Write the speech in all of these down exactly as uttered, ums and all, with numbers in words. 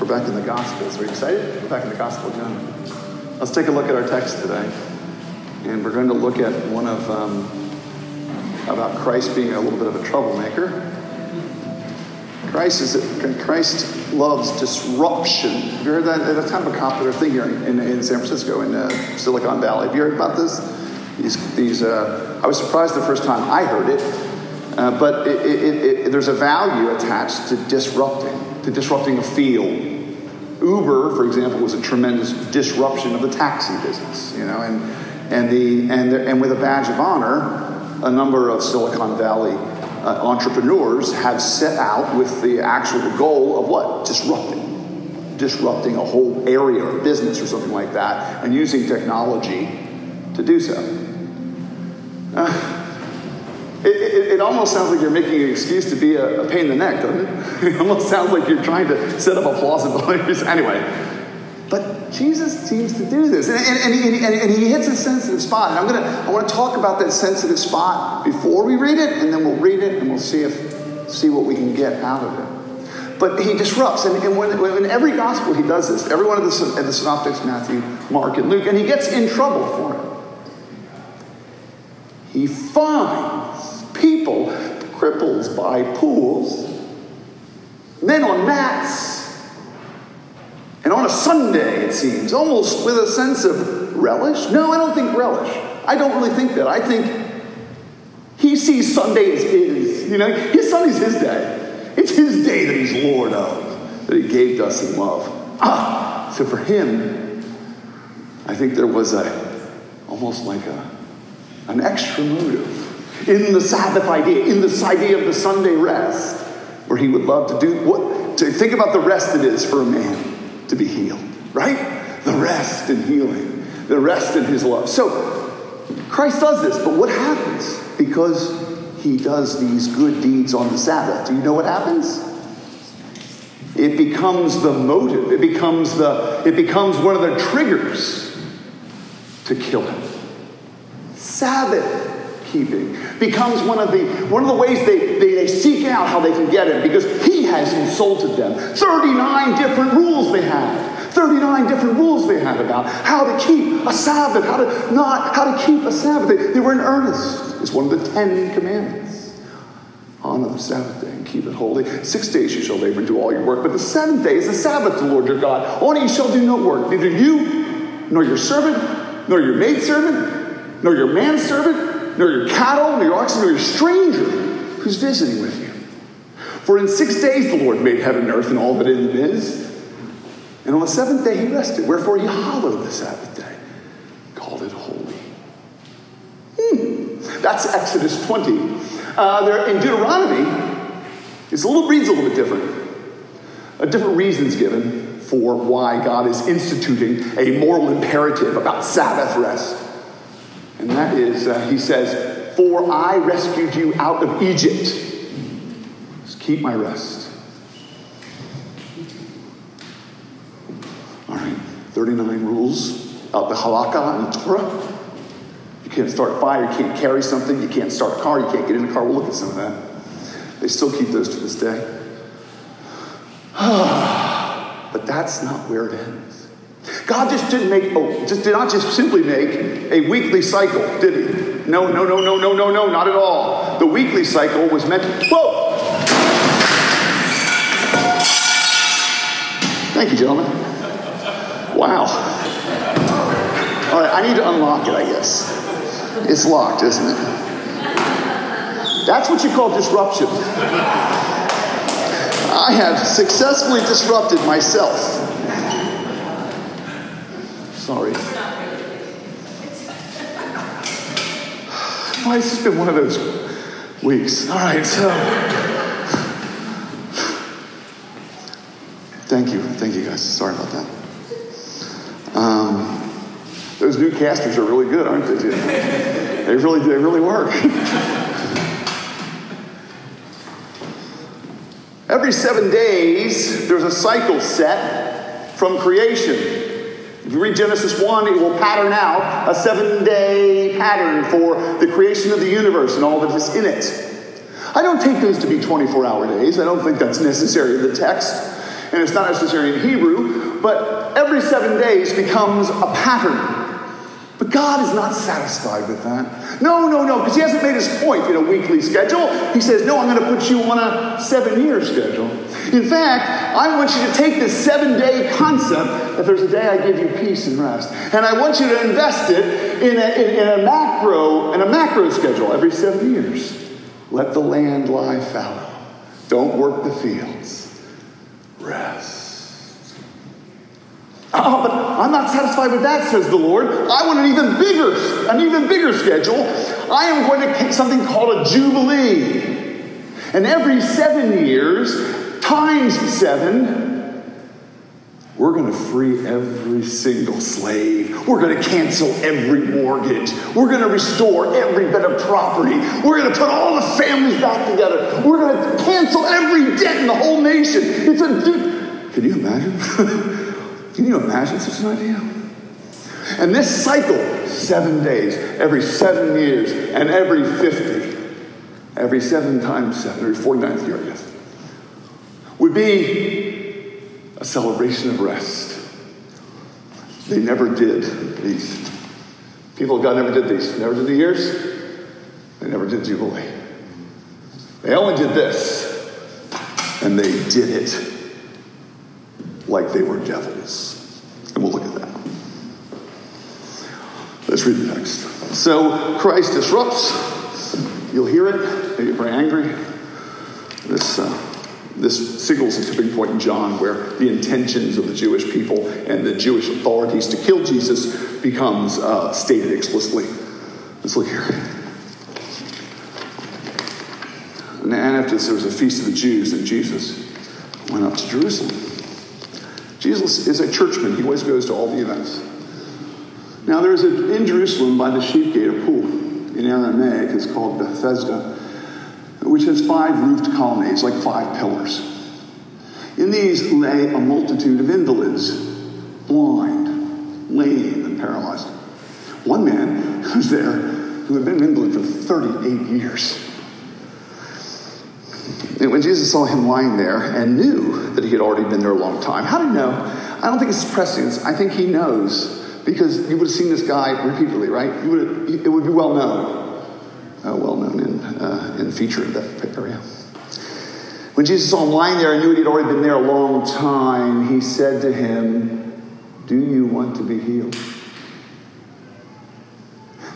We're back in the Gospels. Are you excited? We're back in the Gospel of John. Let's take a look at our text today. And we're going to look at one of, um, about Christ being a little bit of a troublemaker. Christ, is, Christ loves disruption. Have you heard that? That's kind of a popular thing here in, in, in San Francisco, in uh, Silicon Valley. Have you heard about this? These, these. Uh, I was surprised the first time I heard it, uh, but it, it, it, it, there's a value attached to disrupting, to disrupting a field. Uber, for example, was a tremendous disruption of the taxi business, you know, and and the and the, and with a badge of honor, a number of Silicon Valley Uh, entrepreneurs have set out with the actual goal of what? Disrupting. Disrupting a whole area or business or something like that, and using technology to do so. Uh, it, it, it almost sounds like you're making an excuse to be a, a pain in the neck, doesn't it? It almost sounds like you're trying to set up a plausible reason. Anyway. But Jesus seems to do this, and, and, and, and, and he hits a sensitive spot. And I'm gonna, I want to talk about that sensitive spot before we read it, and then we'll read it, and we'll see if, see what we can get out of it. But he disrupts, and, and when, when in every gospel he does this. Every one of the, the synoptics, Matthew, Mark, and Luke, and he gets in trouble for it. He finds people, cripples by pools, men on mats. And on a Sunday, it seems, almost with a sense of relish. No, I don't think relish. I don't really think that. I think he sees Sunday as his. You know, his Sunday's his day. It's his day that he's Lord of, that he gave to us in love. Ah, so for him, I think there was a, almost like a, an extra motive in the Sabbath idea, in this idea of the Sunday rest, where he would love to do what, to think about the rest it is for a man to be healed, right? The rest in healing, the rest in his love. So Christ does this, but what happens? Because he does these good deeds on the Sabbath. Do you know what happens? It becomes the motive. It becomes the. It becomes one of the triggers to kill him. Sabbath keeping becomes one of the one of the ways they, they, they seek out how they can get him, because he has insulted them. thirty-nine different rules they had. thirty-nine different rules they had about how to keep a Sabbath, how to not, how to keep a Sabbath. They, they were in earnest. It's one of the Ten Commandments. Honor the Sabbath day and keep it holy. Six days you shall labor and do all your work, but the seventh day is the Sabbath to the Lord your God. On it you shall do no work, neither you, nor your servant, nor your maidservant, nor your manservant, nor your cattle, nor your oxen, nor your stranger who's visiting with you. For in six days the Lord made heaven and earth and all that in them is. And on the seventh day he rested. Wherefore he hallowed the Sabbath day, called it holy. Hmm. That's Exodus twenty. Uh, there in Deuteronomy, it's a little reads a little bit different. A different reason's given for why God is instituting a moral imperative about Sabbath rest. And that is, uh, he says, for I rescued you out of Egypt. Just keep my rest. All right, thirty-nine rules about the halakha and the Torah. You can't start a fire, you can't carry something, you can't start a car, you can't get in a car. We'll look at some of that. They still keep those to this day. But that's not where it ends. God just didn't make, oh, just did not just simply make a weekly cycle, did he? No, no, no, no, no, no, no, not at all. The weekly cycle was meant, whoa! Thank you, gentlemen. Wow. All right, I need to unlock it, I guess. It's locked, isn't it? That's what you call disruption. I have successfully disrupted myself. Sorry. Why has this been one of those weeks? All right, so. Thank you. Thank you, guys. Sorry about that. Um, those new casters are really good, aren't they? They really, they really work. Every seven days, there's a cycle set from creation. If you read Genesis one, it will pattern out a seven-day pattern for the creation of the universe and all that is in it. I don't take those to be twenty-four-hour days. I don't think that's necessary in the text. and it's not necessarily in Hebrew, but every seven days becomes a pattern. But God is not satisfied with that. No, no, no, because he hasn't made his point in a weekly schedule. He says, no, I'm going to put you on a seven-year schedule. In fact, I want you to take this seven-day concept that there's a day I give you peace and rest, and I want you to invest it in a, in, in a macro in a macro schedule every seven years. Let the land lie fallow. Don't work the fields. Rest. Oh, but I'm not satisfied with that, says the Lord. I want an even bigger, an even bigger schedule. I am going to take something called a jubilee. And every seven years, times seven, we're going to free every single slave. We're going to cancel every mortgage. We're going to restore every bit of property. We're going to put all the families back together. We're going to cancel every debt in the whole nation. It's a... Du- Can you imagine? Can you imagine such an idea? And this cycle, seven days, every seven years, and every fifty, every seven times seven, every forty-ninth year, I guess, would be a celebration of rest. They never did these. People of God never did these. Never did the years. They never did Jubilee. They only did this. And they did it like they were devils. And we'll look at that. Let's read the text. So Christ disrupts. You'll hear it. They get very angry. This uh, this signals a tipping point in John where the intentions of the Jewish people and the Jewish authorities to kill Jesus becomes uh, stated explicitly. Let's look here. And after this, there was a feast of the Jews, and Jesus went up to Jerusalem. Jesus is a churchman. He always goes to all the events. Now there is a, in Jerusalem by the sheep gate, a pool. In Aramaic, it's called Bethesda, which has five roofed colonnades, like five pillars. In these lay a multitude of invalids, blind, lame, and paralyzed. One man who's there, who had been an invalid for thirty-eight years. And when Jesus saw him lying there and knew that he had already been there a long time. How do you know? I don't think it's prescience. I think he knows. Because you would have seen this guy repeatedly, right? You would have, it would be well known. Uh, well known in, uh, in feature of that area. When Jesus saw him lying there and knew he had already been there a long time, he said to him, "Do you want to be healed?"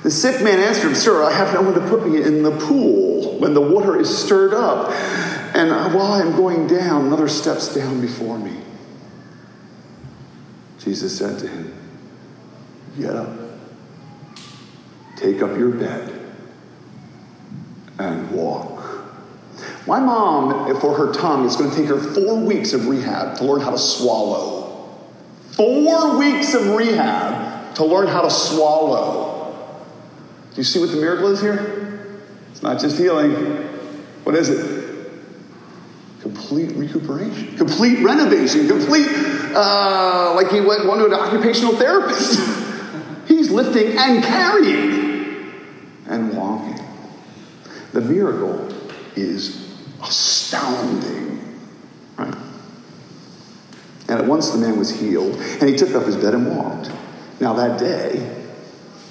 The sick man answered him, "Sir, I have no one to put me in the pool when the water is stirred up. And while I am going down, another steps down before me." Jesus said to him, "Get up, take up your bed, and walk." My mom, for her tongue, it's going to take her four weeks of rehab to learn how to swallow. Four weeks of rehab to learn how to swallow. Do you see what the miracle is here? It's not just healing. What is it? Complete recuperation, complete renovation, complete, uh, like he went one to an occupational therapist. He's lifting and carrying and walking. The miracle is astounding, right? And at once the man was healed, and he took up his bed and walked. Now that day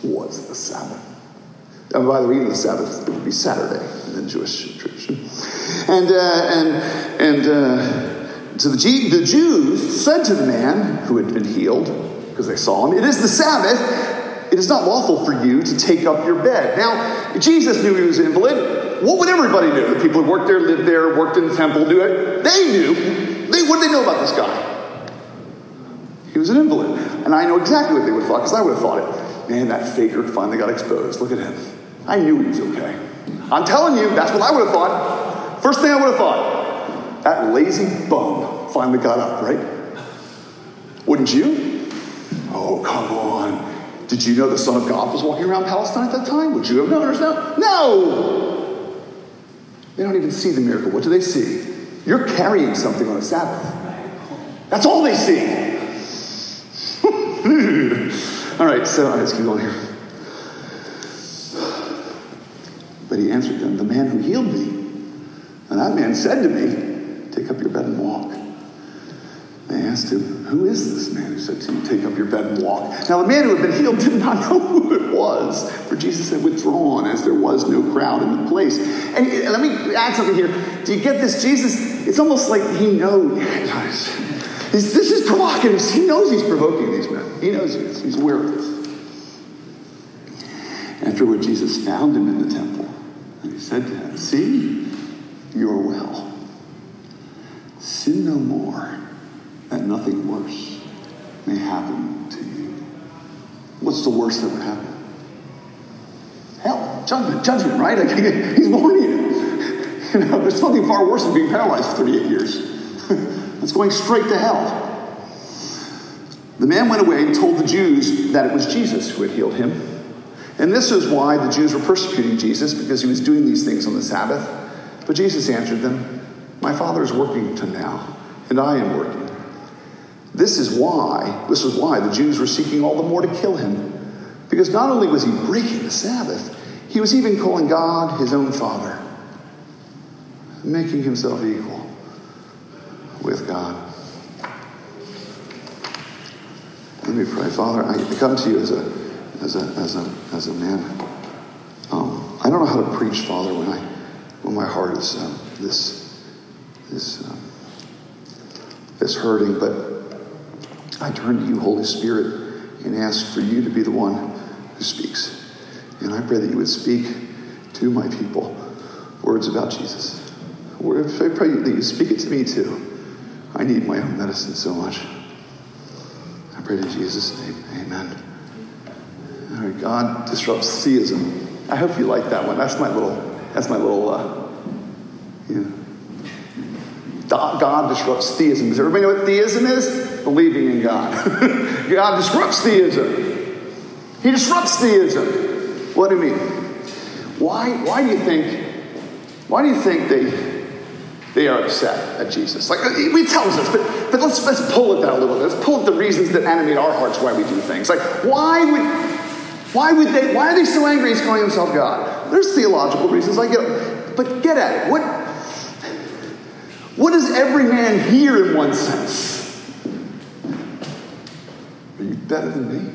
was the Sabbath. And by the way, the Sabbath would be Saturday in the Jewish tradition. And uh, and and uh, so the, G- the Jews said to the man who had been healed, because they saw him, "It is the Sabbath. It is not lawful for you to take up your bed." Now, Jesus knew he was an invalid. What would everybody do? The people who worked there, lived there, worked in the temple, knew it. They knew. They, what did they know about this guy? He was an invalid. And I know exactly what they would have thought, because I would have thought it. Man, that faker finally got exposed. Look at him. I knew he was okay. I'm telling you, that's what I would have thought. First thing I would have thought, that lazy bum finally got up, right? Wouldn't you? Oh, come on. Did you know the Son of God was walking around Palestine at that time? Would you have known or no? No! They don't even see the miracle. What do they see? You're carrying something on a Sabbath. That's all they see. All right, so let's keep going here. But he answered them, "The man who healed me. And that man said to me, 'Take up your bed and walk.' asked him, who is this man who said to you, take up your bed and walk? Now the man who had been healed did not know who it was, for Jesus had withdrawn as there was no crowd in the place. And let me add something here. Do you get this? Jesus, it's almost like he knows. This is provocative. He knows he's provoking these men. He knows this. He's aware of this. Afterward, Jesus found him in the temple, and he said to him, see, you are well. Sin no more, that nothing worse may happen to you. What's the worst that would happen? Hell, judgment, judgment, right? Like, he's warning you. You know, there's something far worse than being paralyzed for thirty-eight years. That's going straight to hell. The man went away and told the Jews that it was Jesus who had healed him. And this is why the Jews were persecuting Jesus, because he was doing these things on the Sabbath. But Jesus answered them, my Father is working till now, and I am working. This is why, this is why the Jews were seeking all the more to kill him. Because not only was he breaking the Sabbath, he was even calling God his own Father, making himself equal with God. Let me pray. Father, I come to you as a as a as a as a man. Um, I don't know how to preach, Father, when I when my heart is um, this is um, is hurting, but I turn to you, Holy Spirit, and ask for you to be the one who speaks. And I pray that you would speak to my people words about Jesus. Words, I pray that you speak it to me too. I need my own medicine so much. I pray in Jesus' name, amen. All right, God disrupts theism. I hope you like that one. That's my little, that's my little, uh, yeah. God disrupts theism. Does everybody know what theism is? Believing in God. God disrupts theism. He disrupts theism. What do you mean? Why, why do you think, why do you think they they are upset at Jesus? Like, he tells us, but, but let's let's pull at that a little bit. Let's pull at the reasons that animate our hearts why we do things. Like, why would why would they why are they so angry he's calling himself God? There's theological reasons, I get it. But get at it. What What does every man here in one sense? Are you better than me?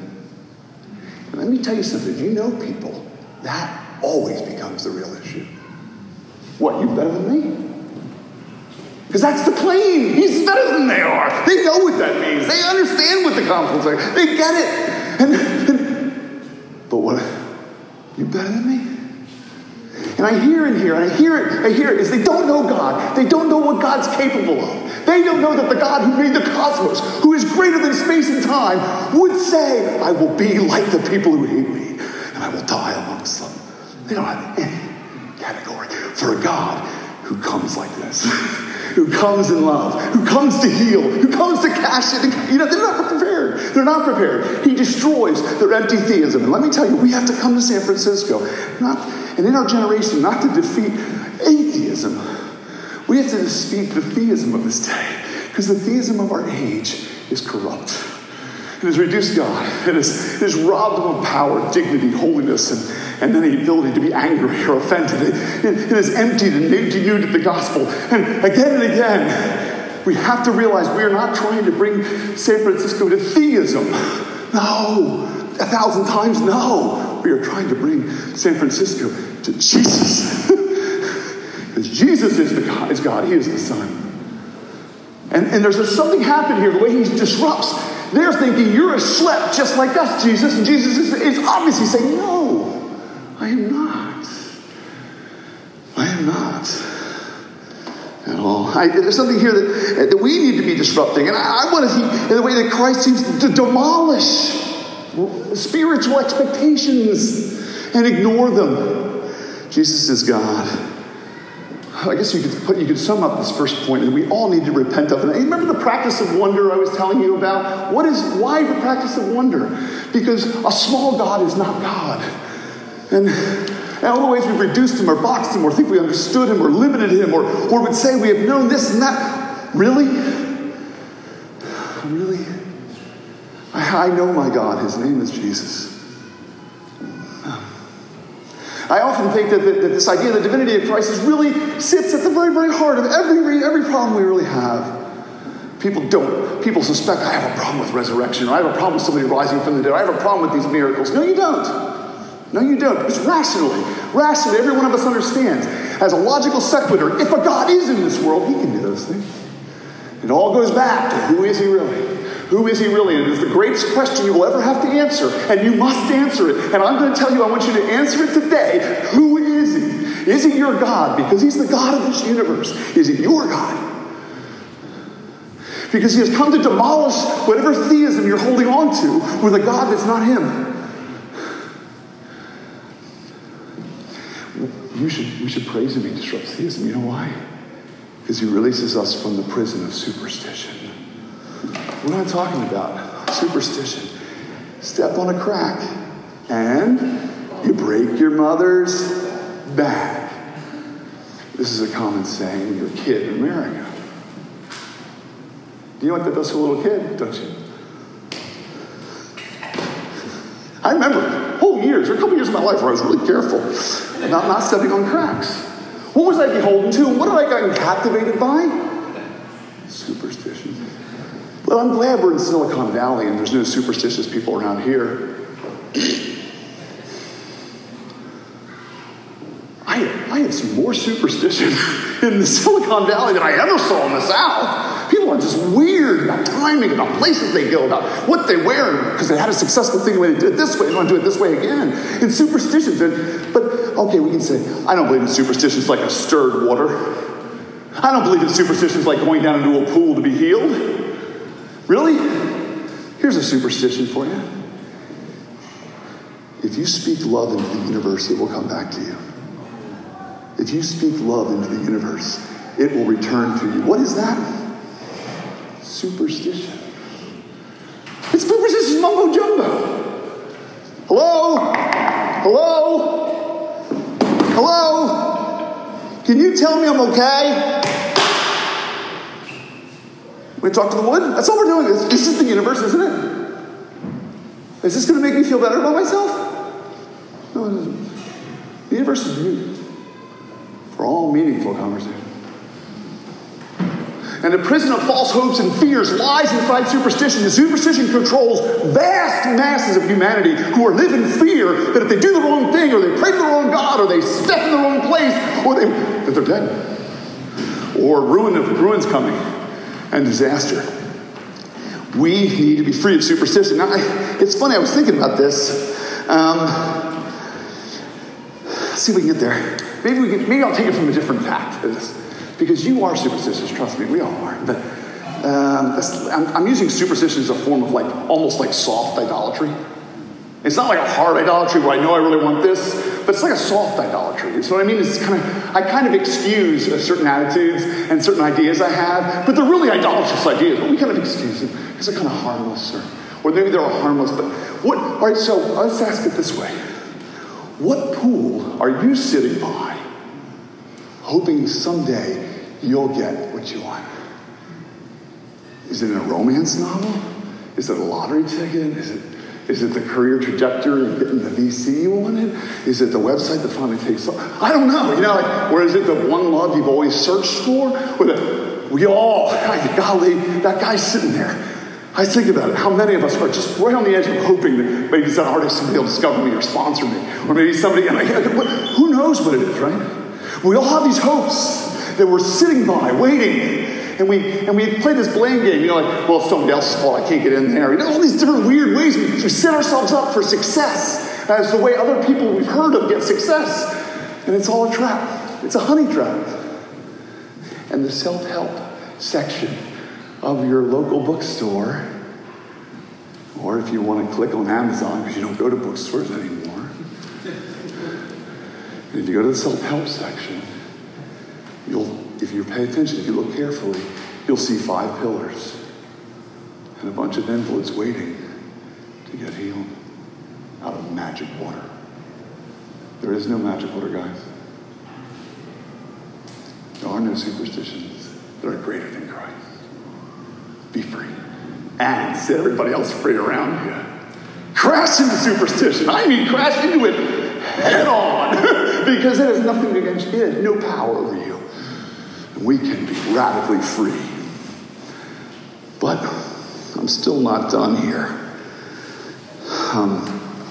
And let me tell you something. You know people, that always becomes the real issue. What, you better than me? Because that's the claim. He's better than they are. They know what that means. They understand what the conflicts are. They get it. And, and, but what, you better than me? And I hear it here, and I hear it, I hear it, because they don't know God. They don't know what God's capable of. They don't know that the God who made the cosmos, who is greater than space and time, would say, I will be like the people who hate me, and I will die amongst them. They don't have any category for a God who comes like this, who comes in love, who comes to heal, who comes to cash in. You know, they're not prepared. They're not prepared. He destroys their empty theism. And let me tell you, we have to come to San Francisco, not, and in our generation, not to defeat atheism. We have to defeat the theism of this day, because the theism of our age is corrupt. It has reduced God. It has, it has robbed him of power, dignity, holiness, and, and then the ability to be angry or offended. It, it, it has emptied and denuded the gospel. And again and again, we have to realize we are not trying to bring San Francisco to theism. No. A thousand times, no. We are trying to bring San Francisco to Jesus. Because Jesus is, the God, is God. He is the Son. And, and there's, there's something happened here, the way he disrupts. They're thinking, you're a schlep just like us, Jesus. And Jesus is, is obviously saying, no, I am not. I am not at all. I, there's something here that, that we need to be disrupting. And I, I want to see in the way that Christ seems to demolish spiritual expectations and ignore them. Jesus is God. I guess you could put, you could sum up this first point, and we all need to repent of it. And remember the practice of wonder I was telling you about? What is, why the practice of wonder? Because a small God is not God. And, and all the ways we've reduced him or boxed him or think we understood him or limited him or, or would say we have known this and that. Really? Really? I, I know my God. His name is Jesus. I often think that, that, that this idea of the divinity of Christ is really sits at the very, very heart of every, every problem we really have. People don't. People suspect I have a problem with resurrection. Or I have a problem with somebody rising from the dead. Or I have a problem with these miracles. No, you don't. No, you don't. It's rationally. Rationally, every one of us understands. As a logical sequitur, if a God is in this world, he can do those things. It all goes back to who is he really? Who is he really? And it is the greatest question you will ever have to answer. And you must answer it. And I'm going to tell you, I want you to answer it today. Who is he? Is he your God? Because he's the God of this universe. Is he your God? Because he has come to demolish whatever theism you're holding on to with a God that's not him. You should, we should praise him. He disrupts theism. You know why? Because he releases us from the prison of superstition. What am I talking about? Superstition. Step on a crack and you break your mother's back. This is a common saying when you're a kid in America. You know what that does to a little kid, don't you? I remember whole years, or a couple years of my life where I was really careful about not stepping on cracks. What was I beholden to? What had I gotten captivated by? Superstition. But I'm glad we're in Silicon Valley and there's no superstitious people around here. I, I have seen more superstition in the Silicon Valley than I ever saw in the South. People are just weird about timing, about places they go, about what they wear, because they had a successful thing when they did it this way, they want to do it this way again. And superstitions. And, but, okay, we can say, I don't believe in superstitions like a stirred water. I don't believe in superstitions like going down into a pool to be healed. Really? Here's a superstition for you. If you speak love into the universe, it will come back to you. If you speak love into the universe, it will return to you. What is that? Superstition. It's superstitious mumbo jumbo. Hello? Hello? Hello? Can you tell me I'm okay? We talk to the wood? That's all we're doing. It's, it's just the universe, isn't it? Is this going to make me feel better about myself? No, it doesn't. The universe is new for all meaningful conversation. And the prison of false hopes and fears lies inside superstition. The superstition controls vast masses of humanity who are living in fear that if they do the wrong thing, or they pray to the wrong God, or they step in the wrong place, or they, that they're dead. Or ruin of ruin's coming and disaster. We need to be free of superstition. Now, I, it's funny, I was thinking about this. Um, let's see if we can get there. Maybe we can, maybe I'll take it from a different tack. Because you are superstitious, trust me, we all are. But um, I'm, I'm using superstition as a form of like almost like soft idolatry. It's not like a hard idolatry where I know I really want this, but it's like a soft idolatry. You know what I mean? It's kind of I kind of excuse certain attitudes and certain ideas I have, but they're really idolatrous ideas. But we kind of excuse them because they're kind of harmless, or or maybe they're all harmless. But what? All right, so let's ask it this way: what pool are you sitting by, hoping someday you'll get what you want? Is it in a romance novel? Is it a lottery ticket? Is it is it the career trajectory of getting the V C you wanted? Is it the website that finally takes off? I don't know. You know, like, or is it the one love you've always searched for? Or the we all, golly, that guy's sitting there. I think about it. How many of us are just right on the edge of hoping that maybe it's that artist, somebody will discover me or sponsor me, or maybe somebody. And I, who knows what it is, right? We all have these hopes that we're sitting by, waiting. And we and we play this blame game. You know, like, well, it's somebody else's fault. I can't get in there. You know, all these different weird ways we, we set ourselves up for success as the way other people we've heard of get success. And it's all a trap. It's a honey trap. And the self-help section of your local bookstore, or if you want to click on Amazon because you don't go to bookstores anymore, if you go to the self-help section, you'll, if you pay attention, if you look carefully, you'll see five pillars and a bunch of invalids waiting to get healed out of magic water. There is no magic water, guys. There are no superstitions that are greater than Christ. Be free. And set everybody else free around you. Crash into superstition. I mean, crash into it head on, because it has nothing against you. It has no power over you. And we can be radically free But I'm still not done here. Um,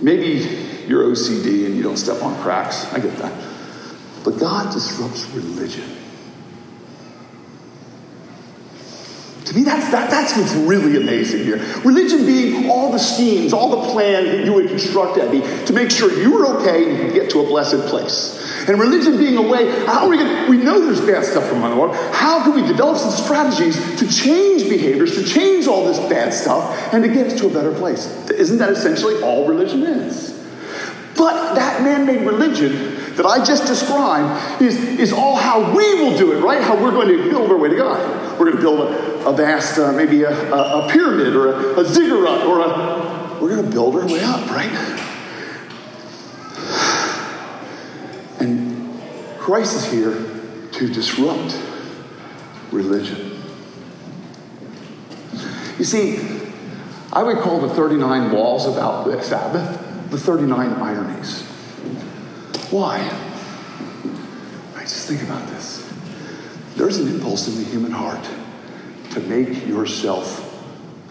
maybe you're O C D and you don't step on cracks. I get that. But God disrupts religion. To me, that's, that, that's what's really amazing here. Religion being all the schemes, all the plans that you would construct at me to make sure you were okay and you could get to a blessed place. And religion being a way, how are we gonna, we know there's bad stuff going on in the world. How can we develop some strategies to change behaviors, to change all this bad stuff, and to get us to a better place? Isn't that essentially all religion is? But that man-made religion that I just described is, is all how we will do it, right? How we're going to build our way to God. We're going to build a a vast, uh, maybe a, a, a pyramid or a, a ziggurat or a, we're going to build our way up, right? And Christ is here to disrupt religion. You see, I would call the thirty-nine laws about the Sabbath the thirty-nine ironies. Why? Right, just think about this. There's an impulse in the human heart to make yourself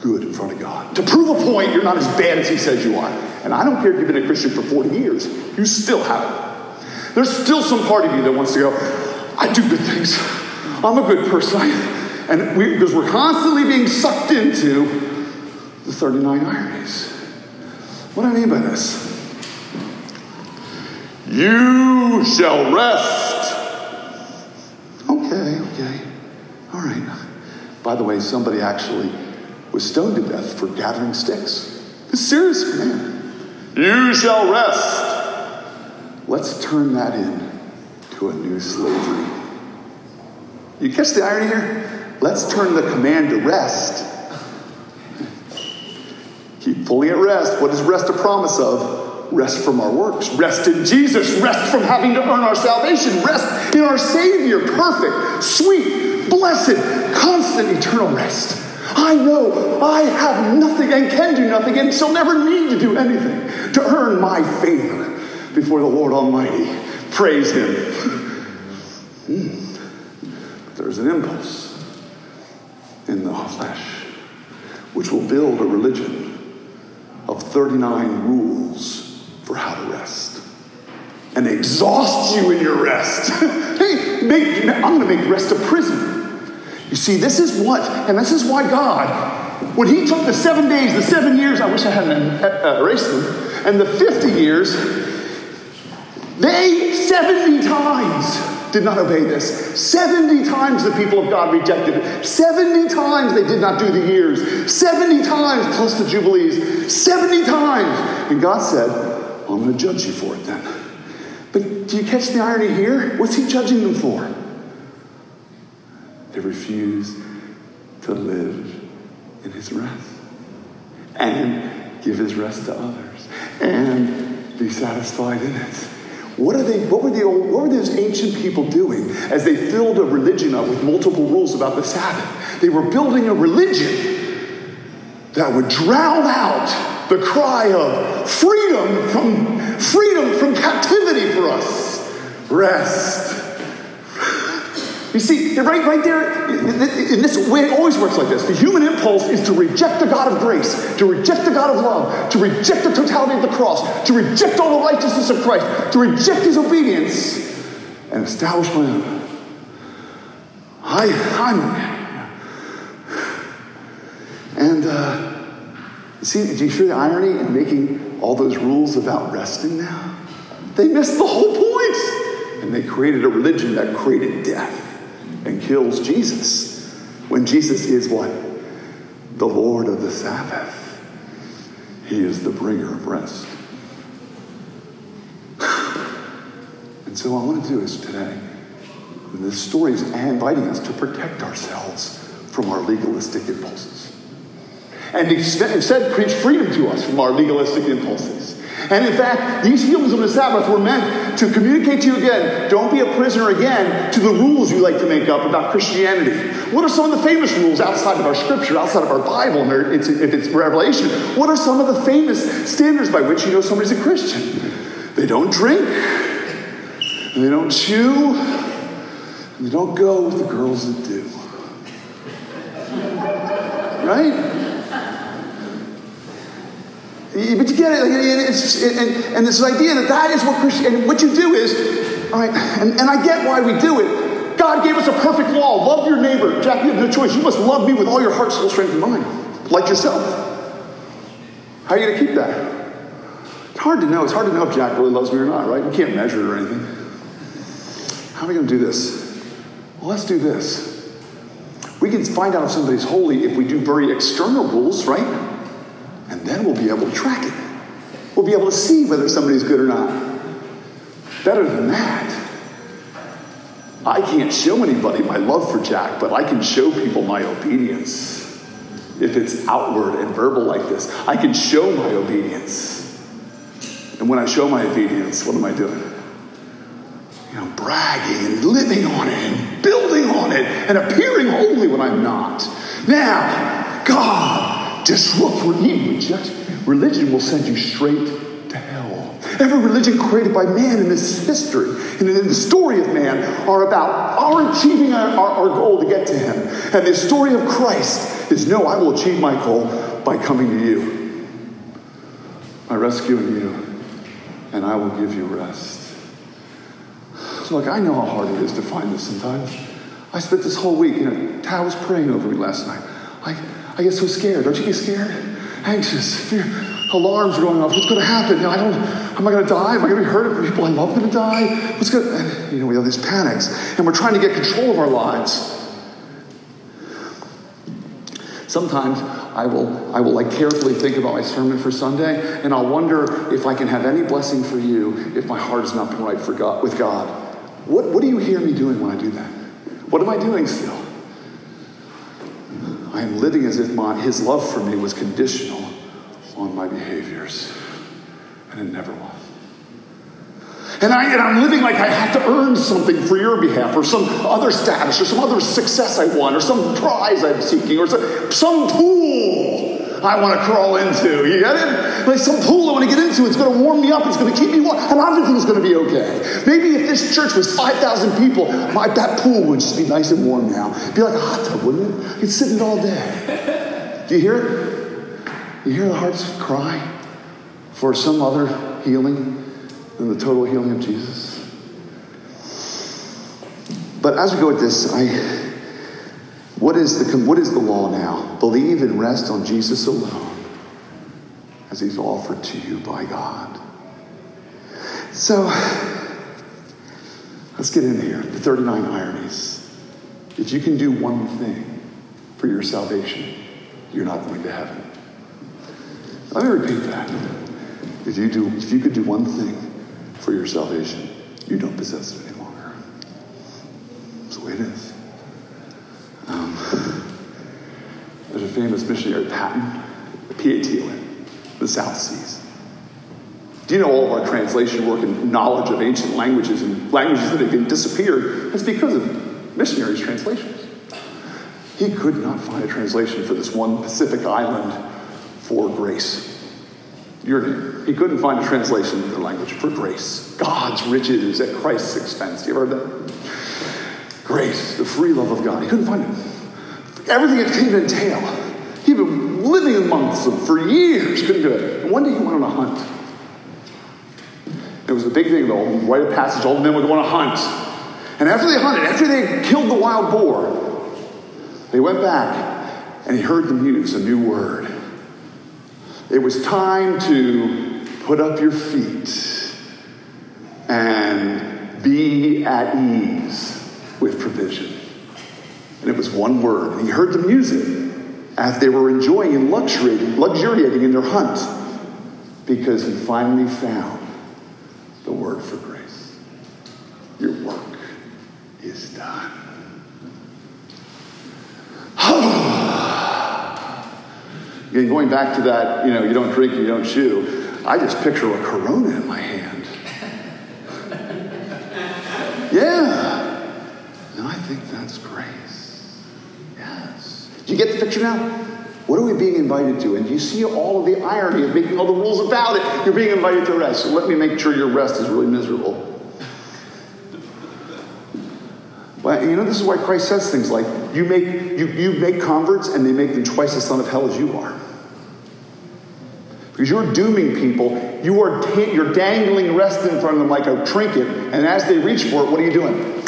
good in front of God. To prove a point, you're not as bad as he says you are. And I don't care if you've been a Christian for forty years. You still haven't. There's still some part of you that wants to go, I do good things. I'm a good person. And we, because we're constantly being sucked into the thirty-nine ironies. What do I mean by this? You shall rest. Okay, okay. All right. By the way, somebody actually was stoned to death for gathering sticks. It's serious, man. You shall rest. Let's turn that into a new slavery. You catch the irony here? Let's turn the command to rest. Keep fully at rest. What is rest a promise of? Rest from our works. Rest in Jesus. Rest from having to earn our salvation. Rest in our Savior. Perfect, sweet, blessed, constant, eternal rest. I know I have nothing and can do nothing and shall never need to do anything to earn my favor before the Lord Almighty. Praise Him. Mm. There's an impulse in the flesh which will build a religion of thirty-nine rules for how to rest and exhaust you in your rest. Hey, make, I'm going to make rest a prison. You see, this is what, and this is why God, when he took the seven days, the seven years, I wish I hadn't erased them, and the fifty years, they seventy times did not obey this. seventy times the people of God rejected it. seventy times they did not do the years. seventy times plus the Jubilees. seventy times. And God said, I'm going to judge you for it then. But do you catch the irony here? What's he judging them for? They refuse to live in his rest and give his rest to others and be satisfied in it. What are they? What were the old, what were those ancient people doing as they filled a religion up with multiple rules about the Sabbath? They were building a religion that would drown out the cry of freedom from freedom from captivity for us. Rest. You see, right, right there, in this way, it always works like this. The human impulse is to reject the God of grace, to reject the God of love, to reject the totality of the cross, to reject all the righteousness of Christ, to reject his obedience, and establish my own. I, I'm, and uh, see, do you hear the irony in making all those rules about resting now? They missed the whole point, and they created a religion that created death and kills Jesus, when Jesus is what? The Lord of the Sabbath. He is the bringer of rest. And so what I want to do is today, this story is inviting us to protect ourselves from our legalistic impulses. And instead preach freedom to us from our legalistic impulses. And in fact, these healings on the Sabbath were meant to communicate to you again, don't be a prisoner again to the rules you like to make up about Christianity. What are some of the famous rules outside of our scripture, outside of our Bible, and it's, if it's Revelation? What are some of the famous standards by which you know somebody's a Christian? They don't drink, and they don't chew, and they don't go with the girls that do. right? But you get it, and, it's, and, and this idea that that is what Christianity, what you do is, all right, and, and I get why we do it. God gave us a perfect law. Love your neighbor. Jack, you have no choice. You must love me with all your heart, soul, strength, and mind, like yourself. How are you going to keep that? It's hard to know. It's hard to know if Jack really loves me or not, right? We can't measure it or anything. How are we going to do this? Well, let's do this. We can find out if somebody's holy if we do very external rules, right? And then we'll be able to track it. We'll be able to see whether somebody's good or not. Better than that, I can't show anybody my love for Jack, but I can show people my obedience. If it's outward and verbal like this, I can show my obedience. And when I show my obedience, what am I doing? You know, bragging and living on it and building on it and appearing holy when I'm not. Now, God, disrupt religion will send you straight to hell. Every religion created by man in this history and in the story of man are about our achieving our, our, our goal to get to him. And the story of Christ is, no, I will achieve my goal by coming to you, by rescuing you, and I will give you rest. Look, I know how hard it is to find this sometimes. I spent this whole week, you know, Tad was praying over me last night. I I get so scared. Don't you get scared? Anxious, fear, alarms are going off. What's going to happen? I don't. Am I going to die? Am I going to be hurt? Are people I love going to die? What's going? To, you know, we have these panics, and we're trying to get control of our lives. Sometimes I will, I will like carefully think about my sermon for Sunday, and I'll wonder if I can have any blessing for you if my heart has not been right for God, with God. What, what do you hear me doing when I do that? What am I doing still? I am living as if my, his love for me was conditional on my behaviors. And it never was. And, I, and I'm living like I have to earn something for your behalf, or some other status, or some other success I want, or some prize I'm seeking, or some, some pool I want to crawl into. You get it? Like some pool I want to get into. It's going to warm me up. It's going to keep me warm. And everything's going to be okay. Maybe if this church was five thousand people, my, that pool would just be nice and warm now. It'd be like a hot tub, wouldn't it? You'd sit in it all day. Do you hear it? You hear the hearts cry for some other healing than the total healing of Jesus? But as we go with this, I... What is the what is the law now? Believe and rest on Jesus alone, as he's offered to you by God. So, let's get in here. The thirty-nine ironies. If you can do one thing for your salvation, you're not going to heaven. Let me repeat that. If you do, if you could do one thing for your salvation, you don't possess it any longer. That's the way it is. Um, there's a famous missionary, Patton, P A T O N, the South Seas. Do you know all of our translation work and knowledge of ancient languages and languages that have been disappeared? It's because of missionaries' translations. He could not find a translation for this one Pacific island for grace. Your name. He couldn't find a translation in their language for grace. God's riches at Christ's expense. You ever heard that? Grace, the free love of God. He couldn't find it. Everything it came to entail. He'd been living amongst them for years. Couldn't do it. And one day he went on a hunt. It was a big thing, though. Rite of passage. All the men would go on a hunt. And after they hunted, after they killed the wild boar, they went back and he heard them use a new word. It was time to put up your feet and be at ease with provision. And it was one word. And he heard them use it as they were enjoying and luxuriating, luxuriating in their hunt, because he finally found the word for grace. Your work is done. And going back to that, you know, you don't drink, you don't chew, I just picture a Corona in my hand. Yeah. And I think that's grace. Yes. Do you get the picture now? What are we being invited to? And you see all of the irony of making all the rules about it. You're being invited to rest. So let me make sure your rest is really miserable. Well, you know, this is why Christ says things like, you make you, you make converts and they make them twice the son of hell as you are. Because you're dooming people. You are t- you're dangling rest in front of them like a trinket. And as they reach for it, what are you doing?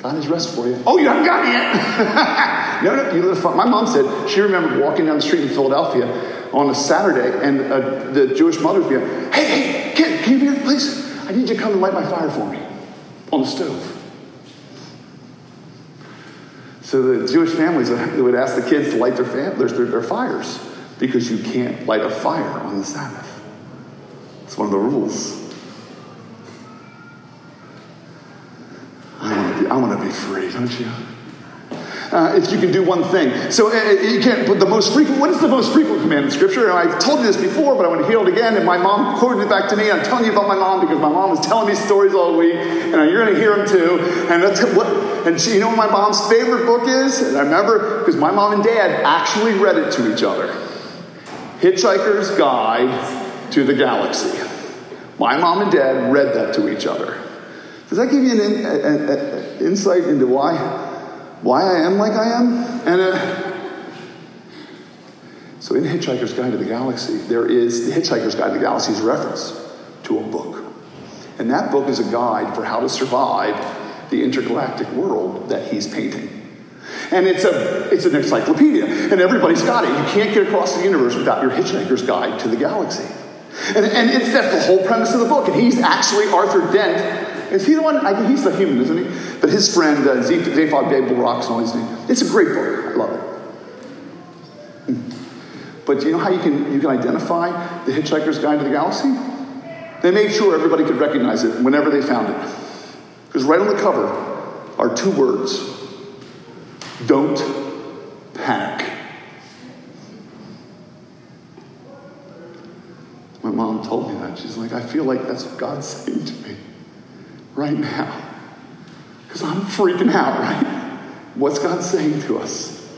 God has rest for you. Oh, you haven't got it yet. no, no, you live fun. My mom said she remembered walking down the street in Philadelphia on a Saturday, and uh, the Jewish mother would be like, hey, hey, kid, can you be here, please? I need you to come and light my fire for me on the stove. So the Jewish families would ask the kids to light their fam- their, their, their fires, because you can't light a fire on the Sabbath. It's one of the rules. I want to be, I want to be free, don't you? Uh, if you can do one thing. So uh, you can't, but the most frequent, what is the most frequent command in Scripture? And I've told you this before, but I want to hear it again. And my mom quoted it back to me. I'm telling you about my mom because my mom was telling me stories all week. And you're going to hear them too. And that's what... And she, you know what my mom's favorite book is? And I remember, because my mom and dad actually read it to each other. Hitchhiker's Guide to the Galaxy. My mom and dad read that to each other. Does that give you an, in, an, an insight into why, why I am like I am? And uh, so in Hitchhiker's Guide to the Galaxy, there is, the Hitchhiker's Guide to the Galaxy is a reference to a book. And that book is a guide for how to survive the intergalactic world that he's painting. And it's a it's an encyclopedia, and everybody's got it. You can't get across the universe without your Hitchhiker's Guide to the Galaxy. And and it's that's the whole premise of the book. And he's actually Arthur Dent. Is he the one? I, he's the human, isn't he? But his friend uh, Zephyr Babel Rock's on his name. It's a great book. I love it. But do you know how you can you can identify the Hitchhiker's Guide to the Galaxy? They made sure everybody could recognize it whenever they found it. Because right on the cover are two words. Don't panic. My mom told me that. She's like, I feel like that's what God's saying to me right now. Because I'm freaking out, right? What's God saying to us?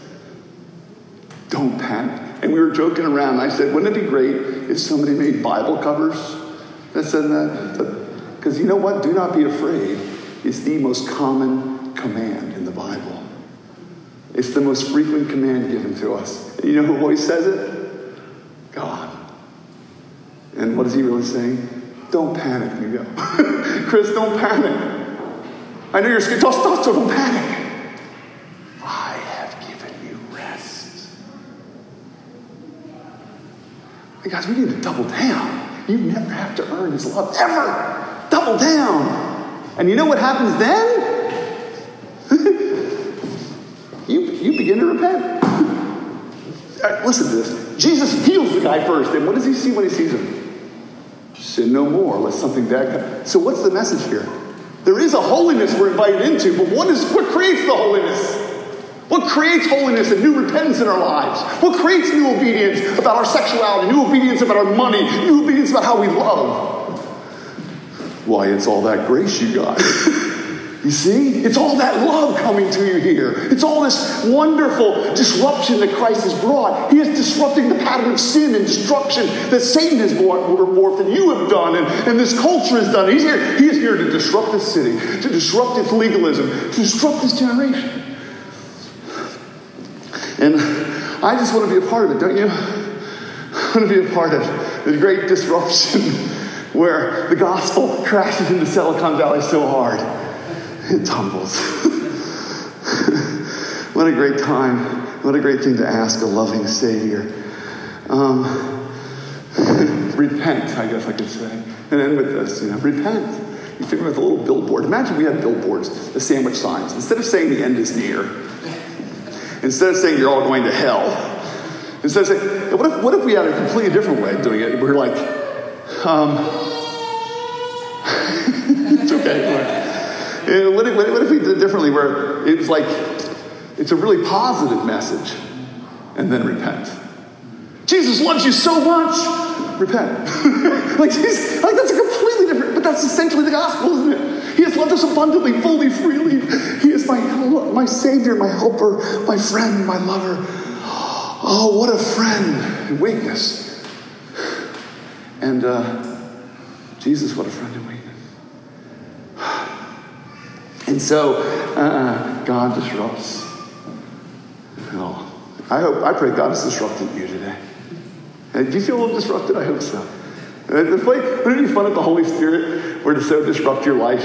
Don't panic. And we were joking around. I said, wouldn't it be great if somebody made Bible covers that said that? Because you know what? Do not be afraid. It's the most common command in the Bible. It's the most frequent command given to us. And you know who always says it? God. And what is he really saying? Don't panic. You go, Chris, don't panic. I know you're scared. Don't stop, so don't panic. I have given you rest. Hey guys, we need to double down. You never have to earn his love, ever. Double down. And you know what happens then? you you begin to repent. Right, listen to this. Jesus heals the guy first. And what does he see when he sees him? Sin no more, lest something bad come. So what's the message here? There is a holiness we're invited into, but what is what creates the holiness? What creates holiness and new repentance in our lives? What creates new obedience about our sexuality, new obedience about our money, new obedience about how we love? Why, it's all that grace you got. You see? It's all that love coming to you here. It's all this wonderful disruption that Christ has brought. He is disrupting the pattern of sin and destruction that Satan has morphed and you have done and, and this culture has done. He's here, he is here to disrupt this city, to disrupt its legalism, to disrupt this generation. And I just want to be a part of it, don't you? I want to be a part of the great disruption where the gospel crashes into Silicon Valley so hard, it tumbles. What a great time. What a great thing to ask a loving Savior. Um, repent, I guess I could say. And end with this, you know, repent. You figure with a little billboard. Imagine we had billboards, the sandwich signs. Instead of saying the end is near, instead of saying you're all going to hell, instead of saying, what if, what if we had a completely different way of doing it? We're like, Um, it's okay. What if, what if we did it differently where it's like, it's a really positive message, and then repent. Jesus loves you so much, repent. like, he's, like that's a completely different, but that's essentially the gospel, isn't it? He has loved us abundantly, fully, freely. He is my, my Savior, my helper, my friend, my lover. Oh, what a friend in weakness. And uh, Jesus, what a friend and weakness. And so uh, God disrupts it all. I hope, I pray God has disrupted you today. Do you feel a little disrupted? I hope so. It's like, wouldn't it be fun if the Holy Spirit were to so disrupt your life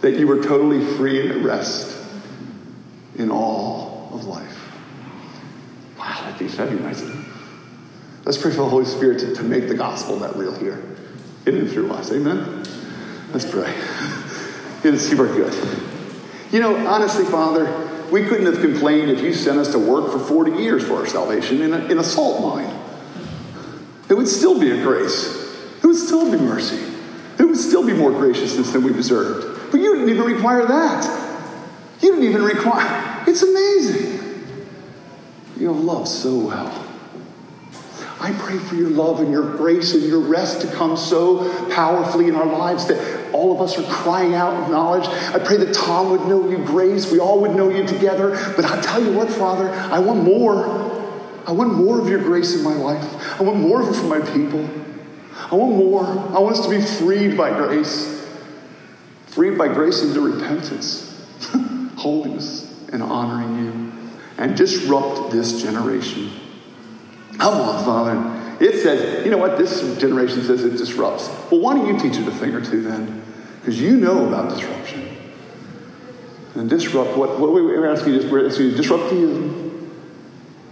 that you were totally free and at rest in all of life? Wow, that'd be fabulous. Let's pray for the Holy Spirit to, to make the gospel that real here in and through us. Amen? Let's pray. It is super good. You know, honestly, Father, we couldn't have complained if you sent us to work for forty years for our salvation in a, in a salt mine. It would still be a grace. It would still be mercy. It would still be more graciousness than we deserved. But you didn't even require that. You didn't even require... It's amazing. You have loved so well. I pray for your love and your grace and your rest to come so powerfully in our lives that all of us are crying out with knowledge. I pray that Tom would know you, Grace. We all would know you together. But I tell you what, Father, I want more. I want more of your grace in my life. I want more of it for my people. I want more. I want us to be freed by grace. Freed by grace into repentance, holiness, and honoring you. And disrupt this generation. Come on, Father. It says, you know what? This generation says it disrupts. Well, why don't you teach it a thing or two then? Because you know about disruption. And disrupt what, what we're asking you to disrupt the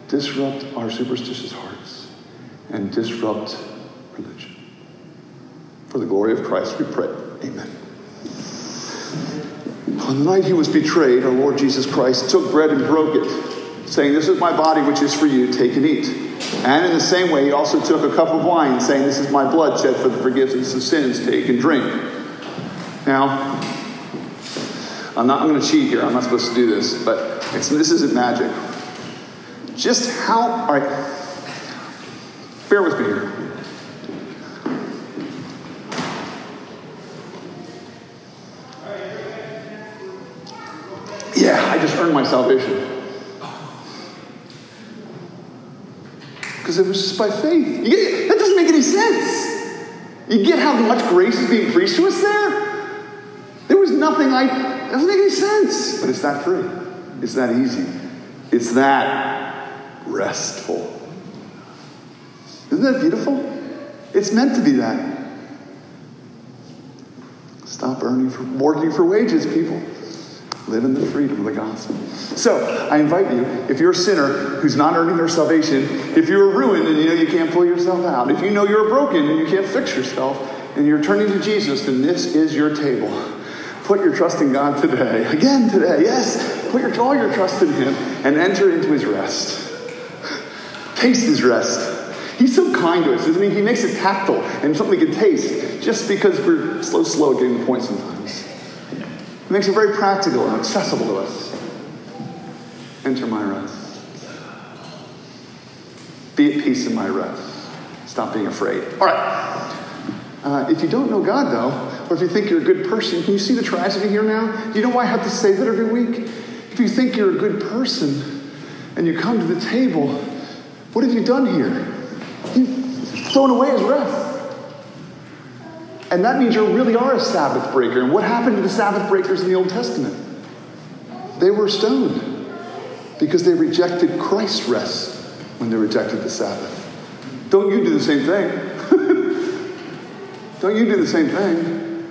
Disrupt our superstitious hearts and disrupt religion. For the glory of Christ we pray. Amen. On the night he was betrayed, our Lord Jesus Christ took bread and broke it, saying, "This is my body which is for you. Take and eat." And in the same way, he also took a cup of wine, saying, "This is my blood shed for the forgiveness of sins. Take and drink." Now, I'm not I'm going to cheat here. I'm not supposed to do this, but it's, this isn't magic. Just how, all right, bear with me here. Yeah, I just earned my salvation. Because it was just by faith. You get, that doesn't make any sense. You get how much grace is being preached to us there? There was nothing like, that doesn't make any sense. But it's that free. It's that easy. It's that restful. Isn't that beautiful? It's meant to be that. Stop earning for, working for wages, people. Live in the freedom of the gospel. So, I invite you, if you're a sinner who's not earning their salvation, if you're ruined and you know you can't pull yourself out, if you know you're broken and you can't fix yourself, and you're turning to Jesus, then this is your table. Put your trust in God today. Again today, yes. Put your, all your trust in Him and enter into His rest. Taste His rest. He's so kind to us, isn't he? He makes it tactile and something we can taste just because we're so slow at getting the point sometimes. It makes it very practical and accessible to us. Enter my rest. Be at peace in my rest. Stop being afraid. All right. Uh, if you don't know God, though, or if you think you're a good person, can you see the tragedy here now? You know why I have to say that every week? If you think you're a good person and you come to the table, what have you done here? You've thrown away his rest. And that means you really are a Sabbath breaker. And what happened to the Sabbath breakers in the Old Testament? They were stoned because they rejected Christ's rest when they rejected the Sabbath. Don't you do the same thing? Don't you do the same thing?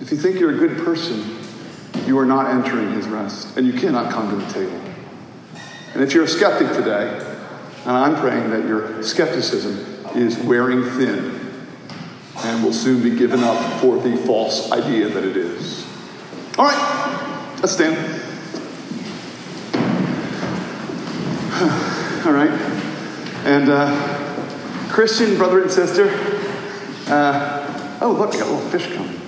If you think you're a good person, you are not entering his rest. And you cannot come to the table. And if you're a skeptic today, and I'm praying that your skepticism is wearing thin and will soon be given up for the false idea that it is. All right, let's stand. All right. And uh, Christian brother and sister, uh, oh, look, I got a little fish coming.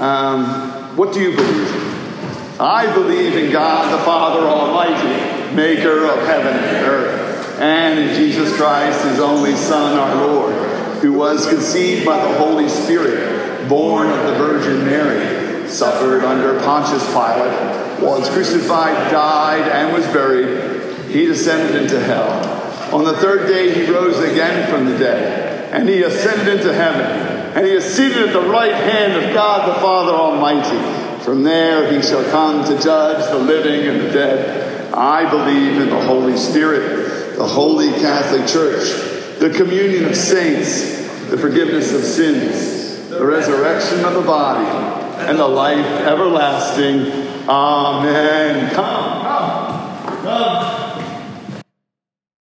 Um, what do you believe in? I believe in God the Father Almighty, maker of heaven and earth, and in Jesus Christ, his only Son, our Lord, who was conceived by the Holy Spirit, born of the Virgin Mary, suffered under Pontius Pilate, was crucified, died, and was buried. He descended into hell. On the third day he rose again from the dead, and he ascended into heaven, and he is seated at the right hand of God the Father Almighty. From there he shall come to judge the living and the dead. I believe in the Holy Spirit, the Holy Catholic Church, the communion of saints, the forgiveness of sins, the resurrection of the body, and the life everlasting. Amen. Come, come, come.